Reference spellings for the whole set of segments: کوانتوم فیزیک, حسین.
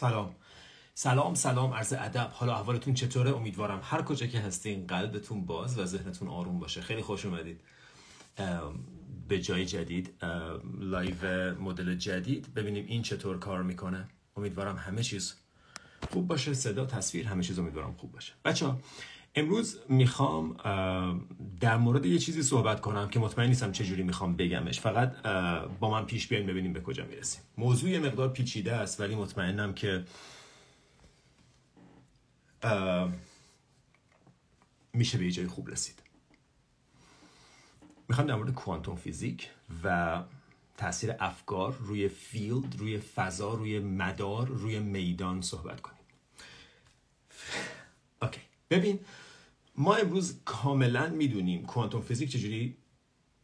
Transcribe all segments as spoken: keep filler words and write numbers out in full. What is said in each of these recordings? سلام سلام سلام عرض ادب. حالا احوالتون چطوره؟ امیدوارم هر کجا که هستین قلبتون باز و ذهنتون آروم باشه. خیلی خوش اومدید به جای جدید، لایو مدل جدید. ببینیم این چطور کار میکنه. امیدوارم همه چیز خوب باشه، صدا، تصویر، همه چیز امیدوارم خوب باشه. بچه‌ها امروز میخوام در مورد یه چیزی صحبت کنم که مطمئن نیستم چجوری میخوام بگمش. فقط با من پیش بیاین ببینیم به کجا میرسیم. موضوع یه مقدار پیچیده است ولی مطمئنم که میشه به یه جای خوب رسید. میخوام در مورد کوانتوم فیزیک و تاثیر افکار روی فیلد، روی فضا، روی مدار، روی میدان صحبت کنیم. اوکی. ببین ما امروز کاملا میدونیم کوانتوم فیزیک چجوری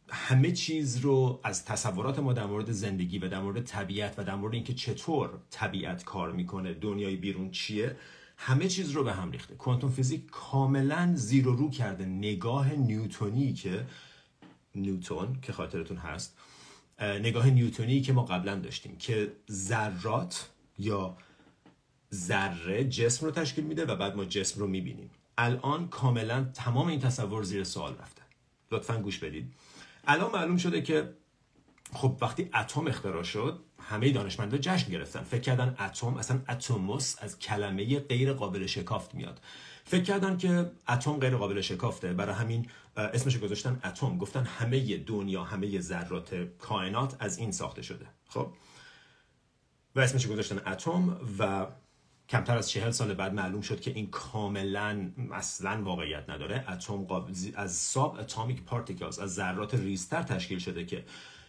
همه چیز رو از تصورات ما در مورد زندگی و در مورد طبیعت و در مورد اینکه چطور طبیعت کار میکنه، دنیای بیرون چیه، همه چیز رو به هم ریخته. کوانتوم فیزیک کاملا زیر و رو کرده نگاه نیوتونی که نیوتن که خاطرتون هست، نگاه نیوتونی که ما قبلا داشتیم که ذرات یا ذره جسم رو تشکیل میده و بعد ما جسم رو میبینیم. الان کاملا تمام این تصور زیر سوال رفته. لطفاً گوش بدید. الان معلوم شده که خب وقتی اتم اختراع شد همه دانشمندا جشن گرفتن، فکر کردن اتم، اصلا اتموس از کلمه غیر قابل شکافت میاد، فکر کردن که اتم غیر قابل شکافته، برای همین اسمش گذاشتن اتم، گفتن همه دنیا، همه ذرات کائنات از این ساخته شده. خب و اسمش گذاشتن اتم و کمتر از چهل سال بعد معلوم شد که این کاملا اصلا واقعیت نداره. اتم قابل از ساب اتمیک پارتیکلز، از ذرات ریزتر تشکیل شده که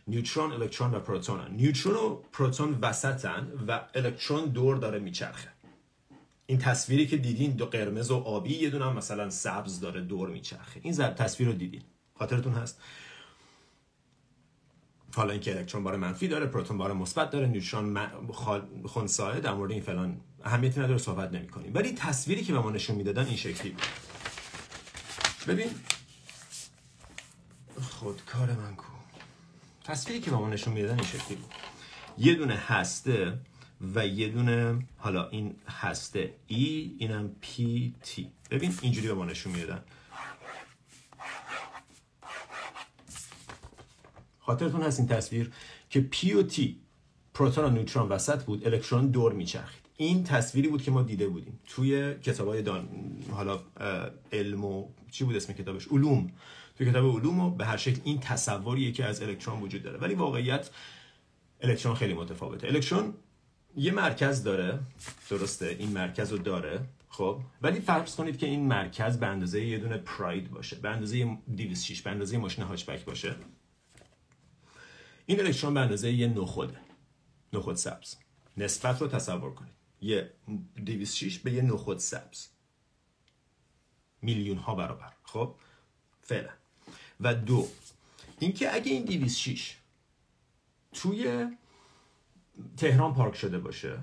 نیوترون، الکترون و پروتون. نیوترون و پروتون وسطن و الکترون دور داره میچرخه. این تصویری که دیدین دو قرمز و آبی، یه دونه هم مثلا سبز داره دور میچرخه. این تصویر رو دیدین، خاطرتون هست. حالا اینکه الکترون بار منفی داره، پروتون بار مثبت داره، نیوترون خنثیه، در مورد این فلان اهمیتی نداره، صحبت نمی‌کنیم. ولی تصویری که به ما نشون میدادن این شکلی بود. ببین خودکار من کو. تصویری که به ما نشون میدادن این شکلی بود. یه دونه هسته و یه دونه، حالا این هسته E، اینم پی تی. ببین اینجوری به ما نشون میدادن. خاطرتون هست این تصویر که P و T، پروتون و نیوترون وسط بود، الکترون دور میچرخید. این تصویری بود که ما دیده بودیم توی کتابای دان، حالا علم و چی بود اسم کتابش، علوم، توی کتاب علوم. و به هر شکل این تصوریه که از الکترون وجود داره، ولی واقعیت الکترون خیلی متفاوته. الکترون یه مرکز داره، درسته، این مرکز رو داره. خب ولی فرض کنید که این مرکز به اندازه یه دونه پراید باشه، به اندازه دویست و شش، به اندازه ماشین هاچبک باشه. این الکترون به اندازه یه نخوده، نخود سبز. نسبت رو تصور کنید، یه دویست و شش به یه نخود سبز، میلیون ها برابر. خب فعلا. و دو اینکه اگه این دویست و شش توی تهران پارک شده باشه،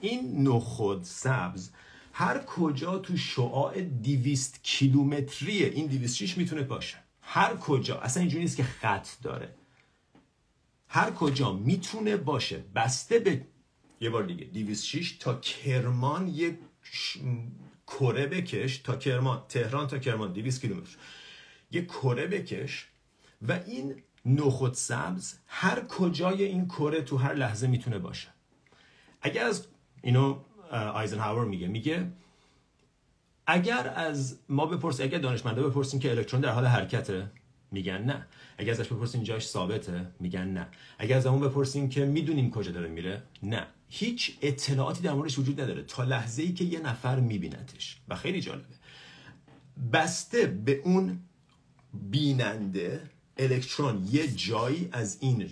این نخود سبز هر کجا تو شعاع دویست کیلومتری این دویست و شش میتونه باشه، هر کجا، اصلا اینجوری نیست که خط داره، هر کجا میتونه باشه، بسته به، یه بار دیگه، دویست و شش تا کرمان یک ش... کره بکش، تا کرمان، تهران تا کرمان دویست کیلومتر، یک کره بکش و این نخود سبز هر کجای این کره تو هر لحظه میتونه باشه. اگر از اینو آیزنهاور میگه، میگه اگر از ما بپرسین، اگر دانشمندا بپرسین که الکترون در حال حرکته، میگن نه. اگر ازش بپرسین جاش ثابته، میگن نه. اگر از همون بپرسین که میدونیم کجا داره میره، نه، هیچ اطلاعاتی در موردش وجود نداره تا لحظه‌ای که یه نفر میبینتش. و خیلی جالبه، بسته به اون بیننده الکترون یه جایی از این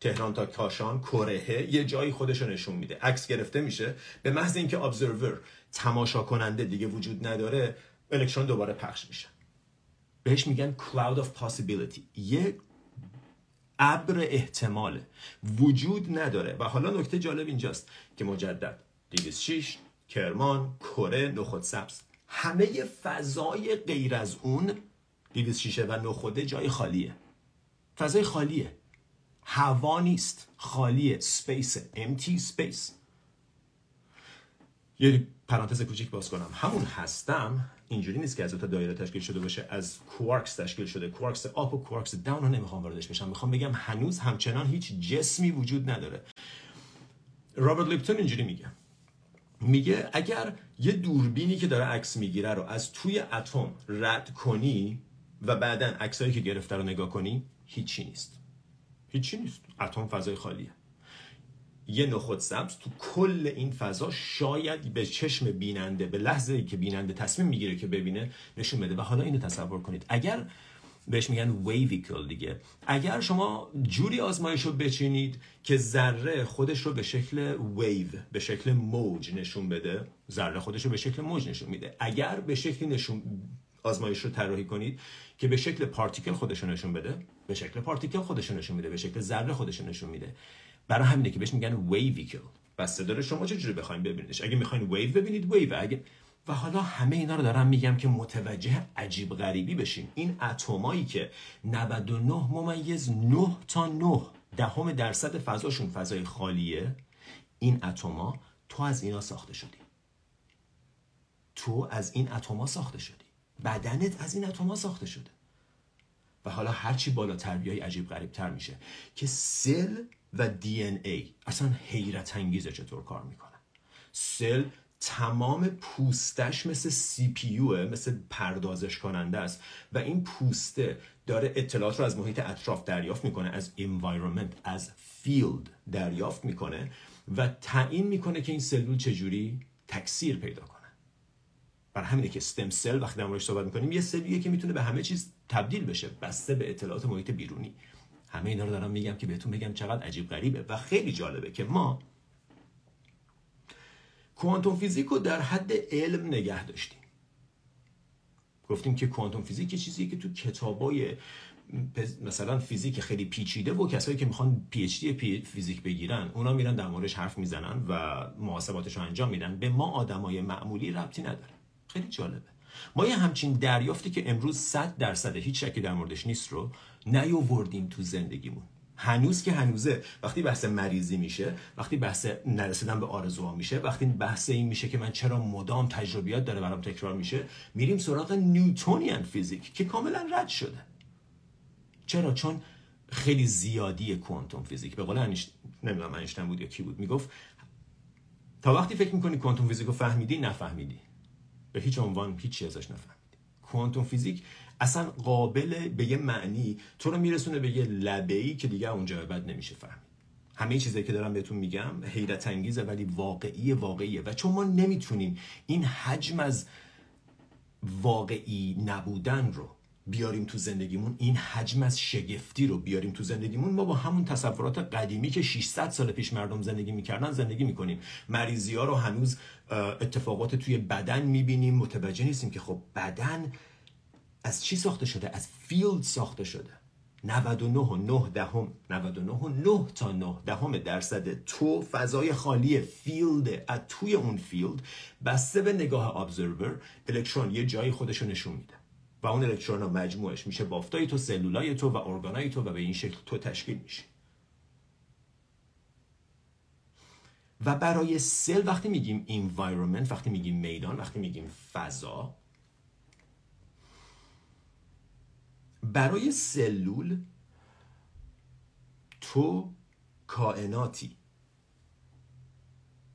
تهران تا کاشان کره یه جایی خودشو نشون میده، عکس گرفته میشه. به محض اینکه ابزرور، تماشا کننده، دیگه وجود نداره، الکترون دوباره پخش میشه. بهش میگن cloud of possibility، یه ابر احتماله، وجود نداره. و حالا نکته جالب اینجاست که مجدد دویست و شش، کرمان، کره، نخود سبز، همه فضای غیر از اون دویست و شش و نخوده جای خالیه، فضای خالیه، هوا نیست، خالیه، space، empty space. یه پرانتز کوچیک باز کنم. همون هستم اینجوری نیست که از تا دایره تشکیل شده باشه، از کوارکس تشکیل شده، کوارکس آپ و کوارکس داون. رو نمیخوام واردش بشم، میخوام بگم هنوز همچنان هیچ جسمی وجود نداره. رابرت لیپتون اینجوری میگه، میگه اگر یه دوربینی که داره عکس میگیره رو از توی اتم رد کنی و بعداً عکسایی که گرفته رو نگاه کنی، هیچی نیست. هیچی نیست. اتم فضای خالیه. یه نخود سبز تو کل این فضا شاید به چشم بیننده، به لحظه‌ای که بیننده تصمیم میگیره که ببینه، نشون بده. و حالا اینو تصور کنید، اگر بهش میگن ویویکل دیگه، اگر شما جوری آزمایش رو بچینید که ذره خودش رو به شکل ویو، به شکل موج نشون بده، ذره خودش رو به شکل موج نشون میده. اگر به شکلی نشون آزمایش رو طراحی کنید که به شکل پارتیکل خودش رو نشون بده، به شکل پارتیکل خودش رو نشون میده، به شکل ذره خودش رو نشون میده. برای همینه که بهش میگن ویویکل. بسته داره شما چه جوری بخواید ببینیدش. اگه میخواین ویو ببینید، ویو. اگه و حالا همه اینا رو دارم میگم که متوجه عجیب غریبی بشیم. این اتمایی که نود و نه ممیز نه تا نه دهم درصد فضاشون فضای خالیه، این اتما تو از اینا ساخته شدی. تو از این اتما ساخته شدی. بدنت از این اتما ساخته شده. و حالا هرچی بالاتر بیای عجیب غریب تر میشه که سل و دی ان ای اصلا حیرت انگیزه چطور کار میکنه. سل تمام پوستش مثل سی پی یوه، مثل پردازش کننده است و این پوسته داره اطلاعات رو از محیط اطراف دریافت میکنه، از environment، از field دریافت میکنه و تعیین میکنه که این سلول چجوری تکثیر پیدا کنه. برای همینه که استم سل وقتی در موردش صحبت میکنیم، یه سلولیه که میتونه به همه چیز تبدیل بشه بسته به اطلاعات محیط بیرونی. همه اینا رو دارم میگم که بهتون بگم چقدر عجیب غریبه و خیلی جالبه که ما کوانتوم فیزیک رو در حد علم نگه داشتیم. گفتیم که کوانتوم فیزیک یه چیزیه که تو کتابای مثلا فیزیک خیلی پیچیده و کسایی که میخوان پی اچ دی فیزیک بگیرن اونا میرن در موردش حرف میزنن و محاسباتش رو انجام میدن، به ما آدمای معمولی ربطی نداره. خیلی جالبه ما یه همچین دریافتی که امروز صد درصد هیچ شکی در موردش نیست رو نیاوردیم تو زندگیمون. هنوز که هنوزه وقتی بحث مریضی میشه، وقتی بحث نرسیدن به آرزوها میشه، وقتی بحث این میشه که من چرا مدام تجربیات داره برام تکرار میشه، میریم سراغ نیوتونیان فیزیک که کاملا رد شده. چرا؟ چون خیلی زیادی کوانتوم فیزیک. به قول انیشتین، نمیدونم انیشتین بود یا کی بود، میگفت تا وقتی فکر میکنی کوانتوم فیزیکو فهمیدی، نفهمیدی. به هیچ عنوان هیچی ازش نفهمیدی. کوانتوم فیزیک اصلا قابل به یه معنی تو رو میرسونه به یه لبه‌ای که دیگه اونجا به بعد نمیشه فهمید. همه چیزایی که دارم بهتون میگم حیرت انگیزه ولی واقعی واقعیه و چون ما نمیتونیم این حجم از واقعی نبودن رو بیاریم تو زندگیمون، این حجم از شگفتی رو بیاریم تو زندگیمون، ما با همون تصورات قدیمی که ششصد سال پیش مردم زندگی میکردن زندگی میکنیم. مریضی ها رو هنوز اتفاقات توی بدن میبینیم، متوجه نیستیم که خب بدن از چی ساخته شده؟ از فیلد ساخته شده. نود و نه و نه دهم، نود و نه و نه تا نه دهم درصد تو فضای خالی فیلد. از توی اون فیلد بسته به نگاه ابزرور الکترون یه جایی خودشو نشون میده و اون الکترون ها مجموعش میشه بافتای تو، سلولای تو و ارگانای تو و به این شکل تو تشکیل میشه. و برای سل وقتی میگیم environment، وقتی میگیم میدان، وقتی میگیم فضا، برای سلول تو کائناتی،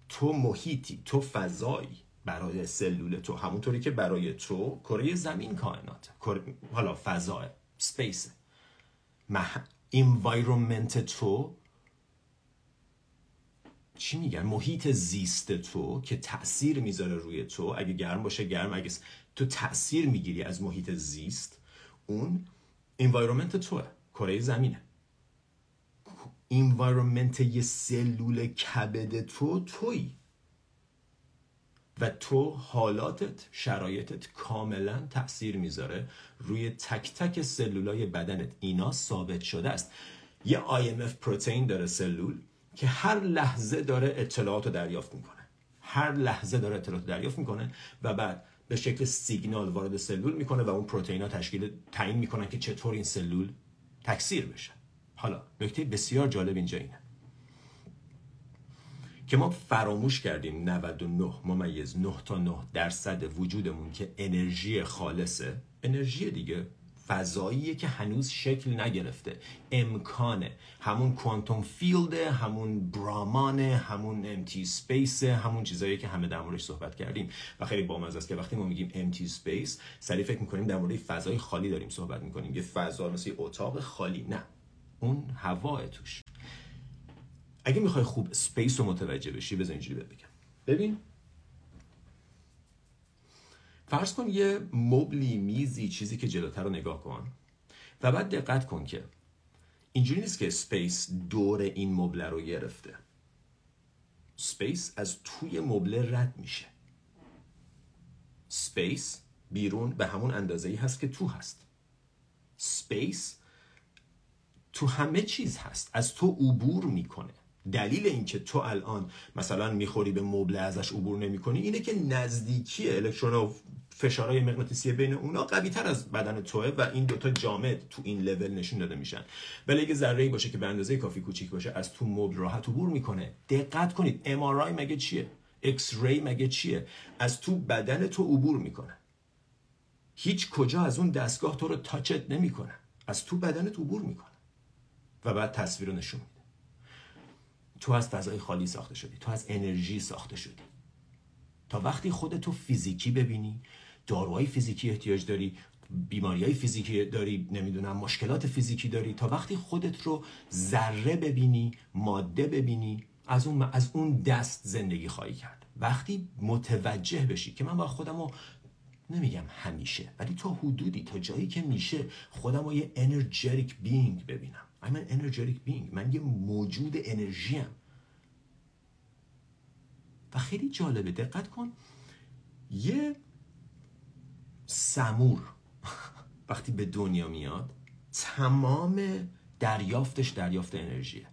تو محیطی، تو فضایی. برای سلول تو همونطوری که برای تو کره زمین کائناته، حالا فضا، سپیس، مح... انوایرمنت تو، چی میگن، محیط زیست تو که تاثیر میذاره روی تو. اگه گرم باشه گرم، اگه تو تاثیر میگیری از محیط زیست، اون انوایرمنت توه، کره زمینه. انوایرمنت یه سلول کبد تو تویی و تو حالاتت، شرایطت کاملا تاثیر میذاره روی تک تک سلولای بدنت. اینا ثابت شده است. یه آی ام اف پروتئین داره سلول که هر لحظه داره اطلاعات رو دریافت میکنه، هر لحظه داره اطلاعات رو دریافت میکنه و بعد به شکل سیگنال وارد سلول میکنه و اون پروتئینا تشکیل تعیین میکنن که چطور این سلول تکثیر بشه. حالا نکته بسیار جالب اینجا اینه که ما فراموش کردیم نود و نه ممیز نه تا نه درصد وجودمون که انرژی خالصه، انرژی دیگه فضاییه که هنوز شکل نگرفته، امکانه، همون کوانتوم فیلده، همون برامانه، همون امتی سپیسه، همون چیزایی که همه در موردش صحبت کردیم. و خیلی بامزه است که وقتی ما میگیم امتی سپیس، سریع فکر میکنیم در مورد فضای خالی داریم صحبت میکنیم، یه فضا مثل اتاق خالی. نه، اون هواه توش. اگه میخوای خوب سپیس رو متوجه بشی، بذار اینجوری بهت بگم. ببین، فرض کن یه مبلی، میزی، چیزی که جلوتر رو نگاه کن و بعد دقت کن که اینجوری نیست که سپیس دور این مبله رو گرفته. سپیس از توی مبله رد میشه. سپیس بیرون به همون اندازه‌ای هست که تو هست. سپیس تو همه چیز هست، از تو عبور میکنه. دلیل اینکه تو الان مثلا میخوری به مبله ازش عبور نمیکنی اینه که نزدیکی الکترون و فشارهای مغناطیسی بین اونا قوی تر از بدن توه و این دوتا جامد تو این لول نشون داده میشن. ولی اگه ذره‌ای باشه که به اندازه کافی کوچیک باشه، از تو مبل راحت عبور میکنه. دقت کنید، ام آر آی مگه چیه؟ اکس ری مگه چیه؟ از تو بدن تو عبور میکنه. هیچ کجا از اون دستگاه تو رو تاچت نمیکنه، از تو بدن تو عبور میکنه و بعد تصویر رو نشون. تو از فضای خالی ساخته شدی، تو از انرژی ساخته شدی. تا وقتی خودتو فیزیکی ببینی، داروهای فیزیکی احتیاج داری، بیماریهای فیزیکی داری، نمیدونم مشکلات فیزیکی داری، تا وقتی خودت رو ذره ببینی، ماده ببینی، از اون از اون دست زندگی خواهی کرد. وقتی متوجه بشی که من با خودم رو، نمیگم همیشه، ولی تا حدودی، تا جایی که میشه، خودم رو یه انرژیک بینگ ببینم. I'm an energetic being. من یه موجود انرژی ام. و خیلی جالبه، دقت کن، یه سمور وقتی به دنیا میاد تمام دریافتش دریافت انرژیه.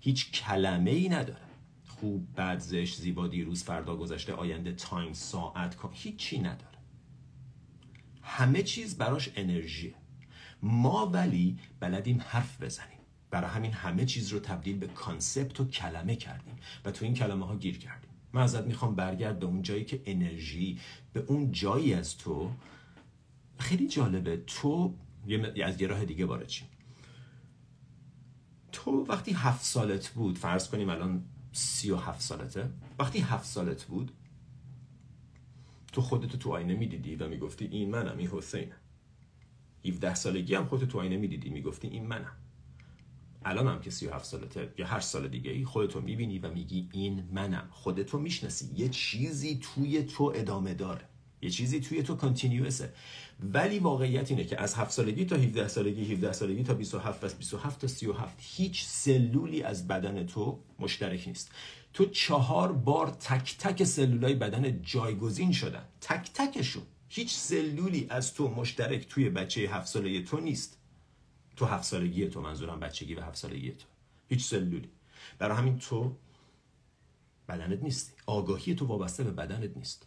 هیچ کلمه ای نداره، خوب، بد، زشت، زیبا، دیروز، فردا، گذشته، آینده، تایم، ساعت، هیچی نداره. همه چیز براش انرژیه. ما ولی بلدیم حرف بزنیم، برای همین همه چیز رو تبدیل به کانسپت و کلمه کردیم و تو این کلمه ها گیر کردیم. من ازت میخوام برگرد به اون جایی که انرژی، به اون جایی از تو. خیلی جالبه، تو یه از یه راه دیگه وارد شیم. تو وقتی هفت سالت بود، فرض کنیم الان سی و هفت سالته، وقتی هفت سالت بود تو خودتو تو آینه میدیدی و میگفتی این منم، این حسینم. هفده سالگی هم خودت تو آینه میدیدی میگفتی این منم. الان هم که سی و هفت سالته یا هر سال دیگه ای، خودتو میبینی و میگی این منم. خودتو میشناسی، یه چیزی توی تو ادامه داره، یه چیزی توی تو کانتینیوسه. ولی واقعیت اینه که از هفت سالگی تا هفده سالگی، هفده سالگی تا بیست و هفت، از بیست و هفت تا سی و هفت، هیچ سلولی از بدن تو مشترک نیست. تو چهار بار تک تک سلولای بدن جایگزین شدن، تک تکشون. هیچ سلولی از تو مشترک توی بچه هفت سالگی تو نیست. تو هفت سالگی تو، منظورم بچگی و هفت سالگی تو، هیچ سلولی. برای همین تو بدنت نیستی، آگاهی تو وابسته به بدنت نیست.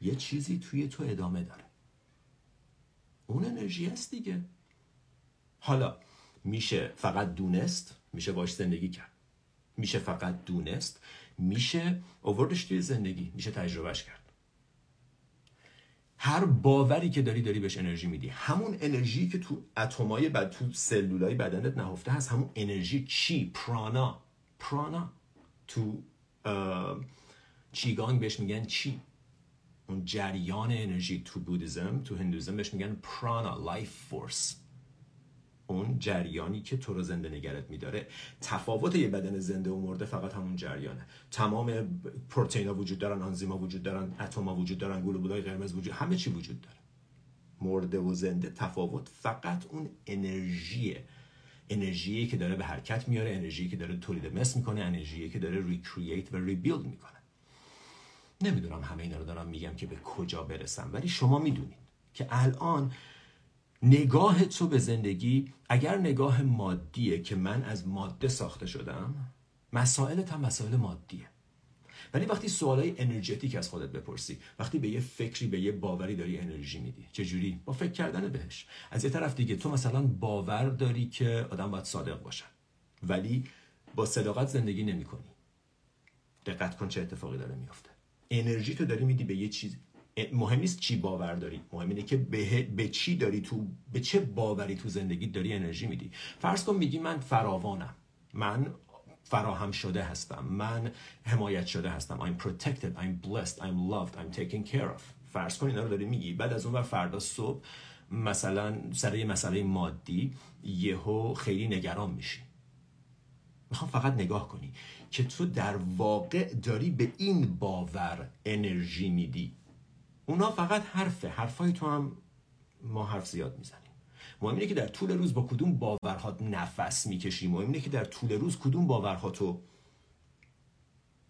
یه چیزی توی تو ادامه داره، اون انرژی هست دیگه. حالا میشه فقط دونست، میشه باش زندگی کرد، میشه فقط دونست، میشه آوردش توی زندگی، میشه تجربهش کرد. هر باوری که داری، داری بهش انرژی میدی. همون انرژی که تو اتمای بد، تو سلولای بدنت نهفته هست، همون انرژی چی، پرانا. پرانا تو چیگانگ بهش میگن چی، اون جریان انرژی. تو بودیزم، تو هندویزم بهش میگن پرانا، لایف فورس، اون جریانی که تو رو زنده نگرت میداره. تفاوت یه بدن زنده و مرده فقط همون جریانه. تمام پروتئینا وجود دارن، آنزیما وجود دارن، اتما وجود دارن، گلوبولای قرمز وجود، همه چی وجود داره. مرده و زنده تفاوت فقط اون انرژیه، انرژیه که داره به حرکت میاره، انرژیه که داره تولید مثل میکنه، انرژیه که داره ریکرییت و ریبیلد میکنه. نمیدونم همه اینا رو دارم میگم که به کجا برسم، ولی شما میدونید که الان نگاه تو به زندگی، اگر نگاه مادیه که من از ماده ساخته شدم، مسائلت هم مسائل مادیه. ولی وقتی سوالای انرژتیک از خودت بپرسی، وقتی به یه فکری، به یه باوری داری انرژی میدی، چجوری؟ با فکر کردن بهش. از یه طرف دیگه تو مثلا باور داری که آدم باید صادق باشن، ولی با صداقت زندگی نمی کنی. دقت کن چه اتفاقی داره میفته. انرژی تو داری میدی به یه چیز، مهم نیست چی باور داری، مهم اینه که به, به چی داری تو، به چه باوری تو زندگی داری انرژی میدی. فرض کن میگی من فراوانم، من فراهم شده هستم، من حمایت شده هستم، I'm protected, I'm blessed, I'm loved, I'm taken care of. فرض کن اینا رو داری میگی. بعد از اون ور فردا صبح مثلا سر یه مسئله مادی یهو خیلی نگران میشی. میخوام فقط نگاه کنی که تو در واقع داری به این باور انرژی میدی. اونا فقط حرفه، حرفای تو هم ما حرف زیاد میزنیم. مهم اینه که در طول روز با کدوم باورهات نفس میکشی، مهم اینه که در طول روز کدوم باورهاتو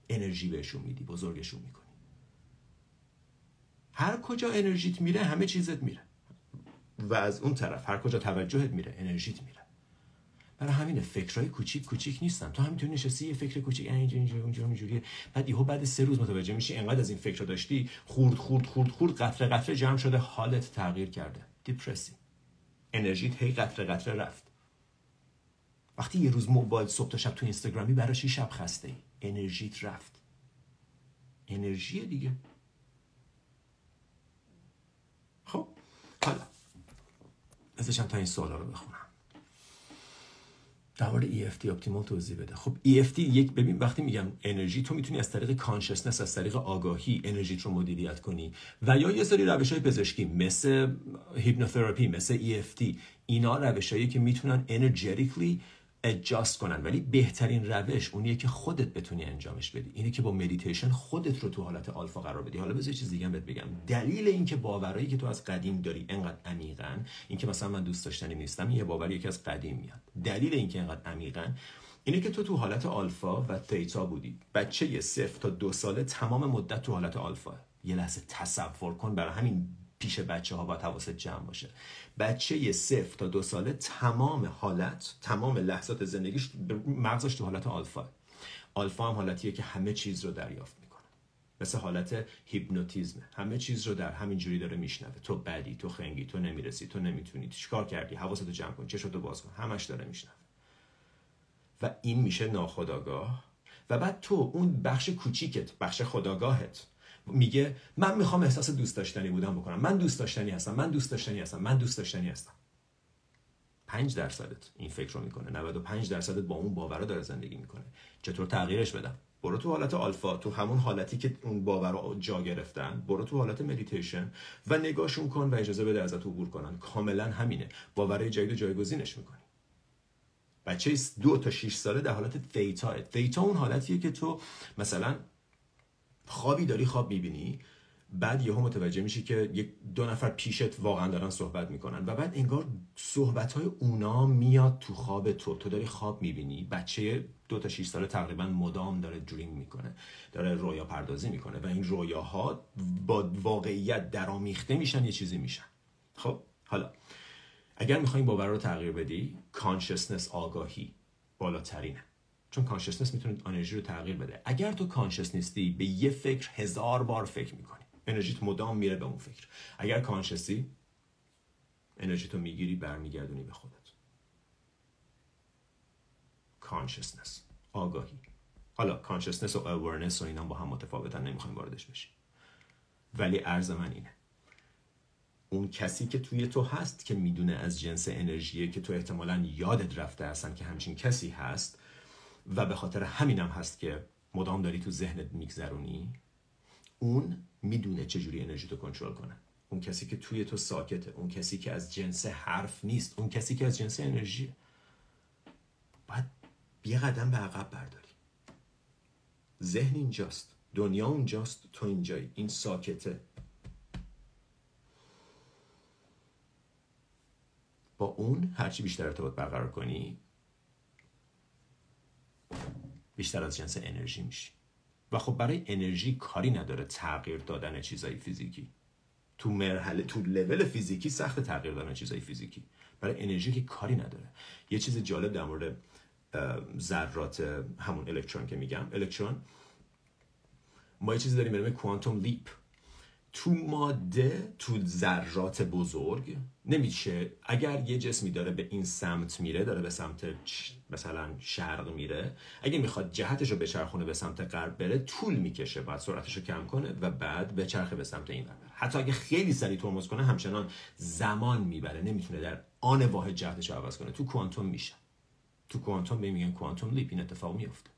انرژی بهشون میدی، بزرگشون میکنی. هر کجا انرژیت میره همه چیزت میره، و از اون طرف هر کجا توجهت میره انرژیت میره. برای همین فکرای کوچیک کوچیک نیستن. تو همینطوری نشستی یه فکر کوچیک اینجوری اینجوری اونجوری اینجوری، بعد یهو بعد سه روز متوجه میشی انقدر از این فکر داشتی، خورد خورد خورد خورد قطره قطره جمع شده، حالت تغییر کرده. دیپرسی، انرژیت هی قطره قطره رفت. وقتی یه روز موبایل صبح تا شب تو اینستاگرامی برای چی شب خسته ای؟ انرژیت رفت. انرژی دیگه. خب حالا ازشم تا این سوالا رو بخونم. در مورد ای اف تی اپتیمال توضیح بده. خب ای اف تی یک، ببین وقتی میگم انرژی، تو میتونی از طریق کانشسنس، از طریق آگاهی انرژیت رو مدیریت کنی، و یا یه سری روش‌های پزشکی مثل هیپنوتراپی، مثل ای اف تی، اینا روش‌هایی که میتونن انرژیتیکلی ادجاست کنن. ولی بهترین روش اونیه که خودت بتونی انجامش بدی، اینه که با مدیتیشن خودت رو تو حالت آلفا قرار بدی. حالا بذار یه چیز دیگه بهت بگم. دلیل اینکه باورایی که تو از قدیم داری انقدر عمیقن، اینکه مثلا من دوست داشتنی نیستم، یه باوری که از قدیم میاد، دلیل اینکه انقدر عمیقن اینه که تو تو حالت آلفا و تیتا بودی. بچه یه صفر تا دو ساله تمام مدت تو حالت آلفا. یه لحظه تصور کن، برای همین پیش بچه ها باید حواست جمع باشه. بچه یه صفر تا دو ساله تمام حالت، تمام لحظات زندگیش، مغزش تو حالت آلفا. آلفا هم حالتیه که همه چیز رو دریافت میکنه، مثل حالت هیپنوتیزمه. همه چیز رو در همین جوری داره میشنوه. تو بدی، تو خنگی، تو نمیرسی، تو نمیتونی، چیکار کردی، حواستو جمع کن، چشتو باز کن، همش داره میشنوه. و این میشه ناخودآگاه. و بعد تو اون بخش کوچیکت، بخش خودآگاهت میگه من میخوام احساس دوست داشتنی بودن بکنم، من دوست داشتنی هستم، من دوست داشتنی هستم، من دوست داشتنی هستم. پنج درصدت این فکر رو میکنه، نود و پنج درصدت با اون باورا داره زندگی میکنه. چطور تغییرش بدم؟ برو تو حالت آلفا، تو همون حالتی که اون باورا جا گرفتن، برو تو حالت مدیتیشن و نگاهشون کن و اجازه بده ازت عبور کنن. کاملا همینه، باورای جدید جایگزینش میکنی. بچه دو تا شش ساله در حالت تیتا. تیتا اون حالتیه که تو مثلا خوابی داری، خواب میبینی، بعد یهو متوجه میشی که یک دو نفر پیشت واقعا دارن صحبت میکنن، و بعد انگار صحبت‌های اونا میاد تو خواب تو، تو داری خواب میبینی. بچه دو تا شش ساله تقریبا مدام داره دریم میکنه، داره رویا پردازی میکنه، و این رویاها با واقعیت درامیخته میشن، یه چیزی میشن. خب حالا اگر میخوایم باور رو تغییر بدی، کانشسنس، آگاهی بالاترینه، چون کانشسنس میتونه انرژی رو تغییر بده. اگر تو کانشس نیستی، به یه فکر هزار بار فکر میکنی، انرژیت مدام میره به اون فکر. اگر کانشسی، انرژیتو میگیری برمیگردونی به خودت. کانشسنس، آگاهی. حالا کانشسنس و اورنس و اینا با هم متفاوتن، نمیخوایم واردش بشیم، ولی عرض من اینه اون کسی که توی تو هست که میدونه از جنس انرژیه که تو احتمالاً یادت رفته اصلا که همچین کسی هست، و به خاطر همینم هست که مدام داری تو ذهنت میگذرونی، اون میدونه چجوری انرژیتو کنترل کنه. اون کسی که توی تو ساکته، اون کسی که از جنس حرف نیست، اون کسی که از جنس انرژیه، باید یه قدم به عقب برداری. ذهن اینجاست، دنیا اونجاست، تو اینجایی، این ساکته. با اون هرچی بیشتر ارتباط برقرار کنی، بیشتر از جنس انرژی میشی. و خب برای انرژی کاری نداره تغییر دادن چیزای فیزیکی. تو مرحله، تو لول فیزیکی سخت تغییر دادن چیزای فیزیکی، برای انرژی که کاری نداره. یه چیز جالب در مورد ذرات، همون الکترون که میگم، الکترون، ما یه چیزی داریم به نام کوانتوم لیپ. تو ماده، تو ذرات بزرگ نمیشه. اگر یه جسمی داره به این سمت میره، داره به سمت مثلا شرق میره، اگه میخواد جهتش رو بچرخونه به سمت غرب بره، طول میکشه، بعد سرعتش رو کم کنه و بعد بچرخه به سمت این ور. حتی اگه خیلی سریع ترمز کنه همچنان زمان میبره، نمیتونه در آن واحد جهتش رو عوض کنه. تو کوانتوم میشه، تو کوانتوم بهم میگن کوانتوم لیپ، این اتفاق میفته.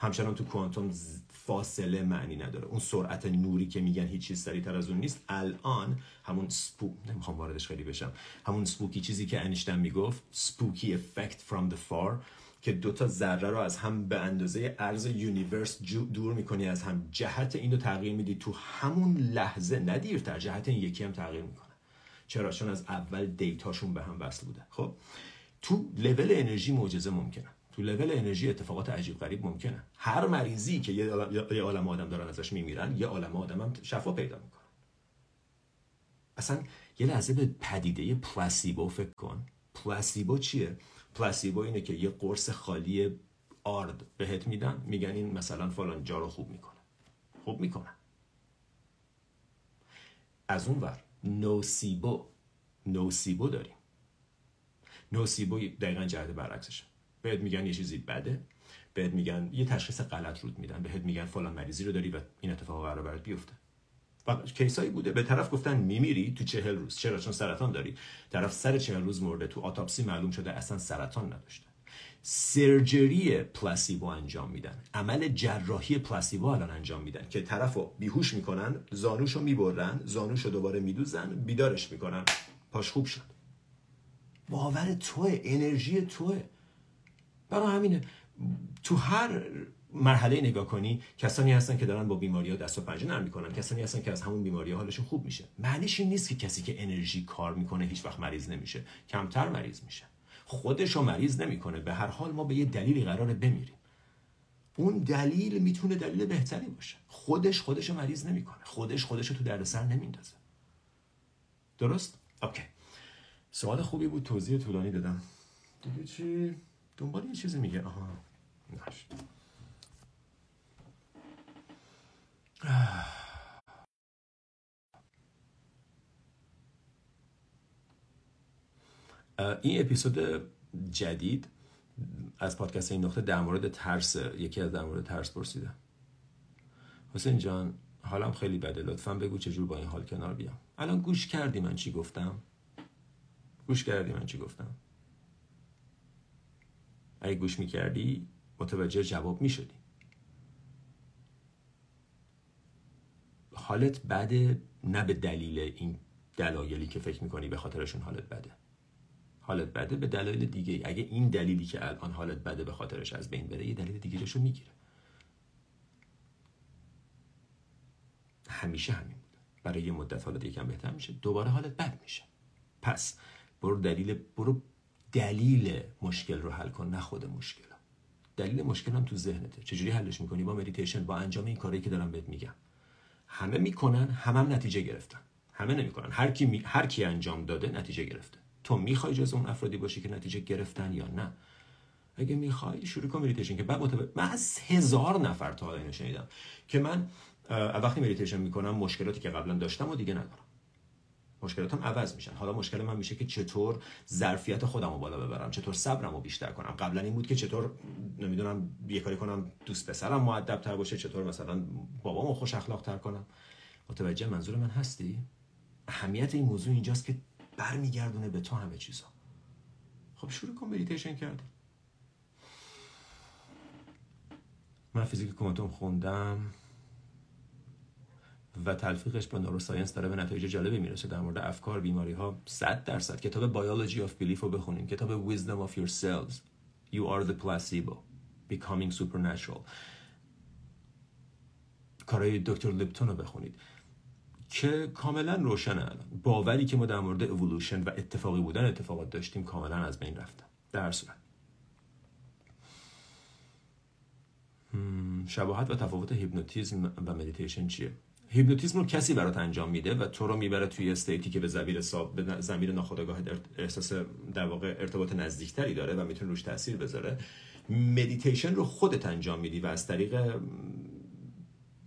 همچنان تو کوانتوم فاصله معنی نداره. اون سرعت نوری که میگن هیچ چیز سریعتر از اون نیست، الان همون سپو نمیخوام واردش خیلی بشم، همون سپوکی چیزی که انیشتین میگفت، سپوکی افکت فرام دی فار، که دوتا ذره رو از هم به اندازه عرض یونیورس دور میکنی از هم، جهت اینو تغییر میدی تو همون لحظه، نه دیرتر، جهت این یکی هم تغییر میکنه. چرا؟ چون از اول دیتاشون به هم وصل بوده. خب تو لول انرژی معجزه ممکنه، تو لول انرژی اتفاقات عجیب غریب ممکنه. هر مریضی که یه عالم آدم دارن ازش میمیرن، یه عالم آدم هم شفا پیدا میکنن. اصلا یه لحظه به پدیده پلاسیبو فکر کن. پلاسیبو چیه؟ پلاسیبو اینه که یه قرص خالی آرد بهت میدن، میگن این مثلا فلان جا رو خوب میکنه، خوب میکنه. از اون ور نوسیبو، نوسیبو داریم. نوسیبو دقیقا جهت برعکسشه. بهت میگن یه چیزی بده، بهت میگن یه تشخیص غلط رود میدن، بهت میگن فلان مریضی رو داری و این اتفاق قرار برات بیفته. و کیسایی بوده به طرف گفتن میمیری تو چهل روز. چرا؟ چون سرطان داری. طرف سر چهل روز مرده، تو آتوپسی معلوم شده اصلا سرطان نداشته. سرجری پلاسیبو انجام میدن، عمل جراحی پلاسیبو الان انجام میدن که طرفو بیهوش میکنن، زانوشو میبرن، زانوشو دوباره میدوزن، بیدارش میکنن، پاش خوب شد. باور توئه، انرژی توئه. برای همینه تو هر مرحله نگاه کنی، کسانی هستن که دارن با بیماری ها دست و پنجه نرم میکنن، کسانی هستن که از همون بیماری ها حالشون خوب میشه. معنیش این نیست که کسی که انرژی کار میکنه هیچ وقت مریض نمیشه، کمتر مریض میشه، خودشو مریض نمیکنه. به هر حال ما به یه دلیلی قراره بمیریم، اون دلیل میتونه دلیل بهتری باشه. خودش خودشو مریض نمیکنه، خودش خودشو تو دردسر نمیندازه. درست؟ اوکی. سوال خوبی بود، توضیح طولانی دادم. دیگه چی؟ دنبال یه چیزی میگه. آها نش. این اپیزود جدید از پادکست این نقطه در مورد ترس، یکی از در مورد ترس پرسیده. حسین جان حالم خیلی بده، لطفاً بگو چجور با این حال کنار بیام. الان گوش کردی من چی گفتم؟ گوش کردی من چی گفتم؟ اگه گوش میکردی متوجه جواب میشدی. حالت بده نه به دلیل این دلایلی که فکر میکنی به خاطرشون حالت بده. حالت بده به دلایل دیگه. اگه این دلیلی که الان حالت بده به خاطرش از بین بره، یه دلیل دیگه جاشو میگیره. همیشه همین بوده، برای یه مدت حالت یکم بهتر میشه، دوباره حالت بد میشه. پس برو دلیل، برو دلیل مشکل رو حل کن، نه خود مشکل. دلیل مشکل هم تو ذهنته. چجوری حلش میکنی؟ با مدیتیشن، با انجام این کاری که دارم بهت میگم. همه میکنن، همه هم نتیجه گرفتن. همه نمیکنن. هر کی می... هر کی انجام داده نتیجه گرفته. تو میخوای جز اون افرادی باشی که نتیجه گرفتن یا نه؟ اگه میخوای شروع کن مدیتیشن. که بعد متوجه، من از هزار نفر تا حالا اینو شنیدم که من وقتی مدیتیشن میکنم مشکلاتی که قبلا داشتم و دیگه ندارم. مشکلاتم عوض میشن. حالا مشکل من میشه که چطور ظرفیت خودم رو بالا ببرم، چطور صبرم رو بیشتر کنم. قبلا این بود که چطور نمیدونم یه کاری کنم دوست پسرم مؤدب‌تر باشه، چطور مثلا بابامو خوش اخلاق‌تر کنم. متوجه منظور من هستی؟ اهمیت این موضوع اینجاست که برمیگردونه به تو همه چیزا. خب شروع کن مدیتیشن کردن. من فیزیک کوانتوم خوندم و تلفیقش با نوروساینس داره به نتایج جالبی میرسه در مورد افکار، بیماری ها. صد درصد کتاب بایولوژی آف بیلیف رو بخونیم، کتاب ویزدم آف یورسلز، یو آر دی پلاسیبو، بیکامینگ سوپرنچورال، کارهای دکتر لیپتون رو بخونید که کاملا روشنه. الان باوری که ما در مورد اِوولوشن و اتفاقی بودن اتفاقات داشتیم کاملا از بین رفته. در صورت شباهت و تفاوت هیپنوتیزم و مدیتیشن چیه؟ هیپنوتیزم رو کسی برات انجام میده و تو رو میبره توی استیتی که به زمیر ساب، به زمیر ناخودآگاه احساس در واقع ارتباط نزدیکتری داره و میتونه روش تاثیر بذاره. مدیتیشن رو خودت انجام میدی و از طریق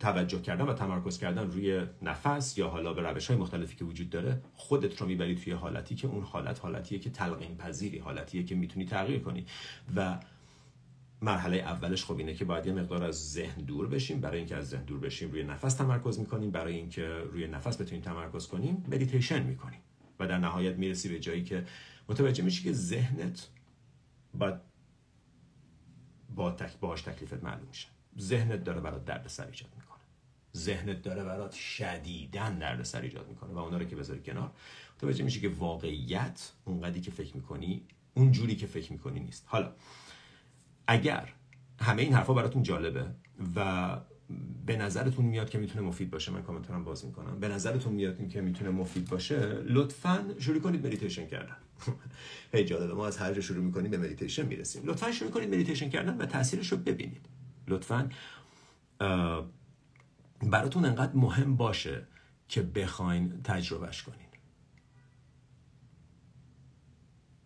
توجه کردن و تمرکز کردن روی نفس یا حالا به روش‌های مختلفی که وجود داره، خودت رو میبری توی حالتی که اون حالت حالتیه که تلقین پذیری، حالتیه که میتونی تغییر کنی. و مرحله اولش خب اینه که باید یه مقدار از ذهن دور بشیم. برای اینکه از ذهن دور بشیم روی نفس تمرکز میکنیم، برای اینکه روی نفس بتونیم تمرکز کنیم مدیتیشن میکنیم و در نهایت میرسی به جایی که متوجه میشی که ذهنت با با تک باهاش تکلیفت معلوم میشه. ذهنت داره برات دردسر ایجاد میکنه، ذهنت داره برات شدیداً دردسر ایجاد میکنه و اونا رو که بذاری کنار، متوجه میشی که واقعیت اونقدری که فکر میکنی، اون جوری که فکر میکنی نیست. حالا اگر همه این حرفا براتون جالبه و به نظرتون میاد که میتونه مفید باشه، من کامنت رو باز میکنم، به نظرتون میاد که میتونه مفید باشه، لطفاً شروع کنید مدیتیشن کردن. هی جالبه، ما از هر جا شروع میکنیم به مدیتیشن میرسیم. لطفاً شروع کنید مدیتیشن کردن و تاثیرش رو ببینید. لطفاً براتون انقدر مهم باشه که بخواین تجربهش کنین.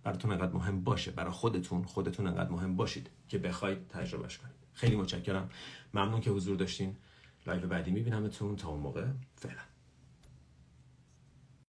براتون انقدر مهم باشه، برای خودتون خودتون انقدر مهم باشید که بخواید تجربهش کنید. خیلی متشکرم، ممنون که حضور داشتین. لایو بعدی میبینمتون، تا اون موقع فعلا.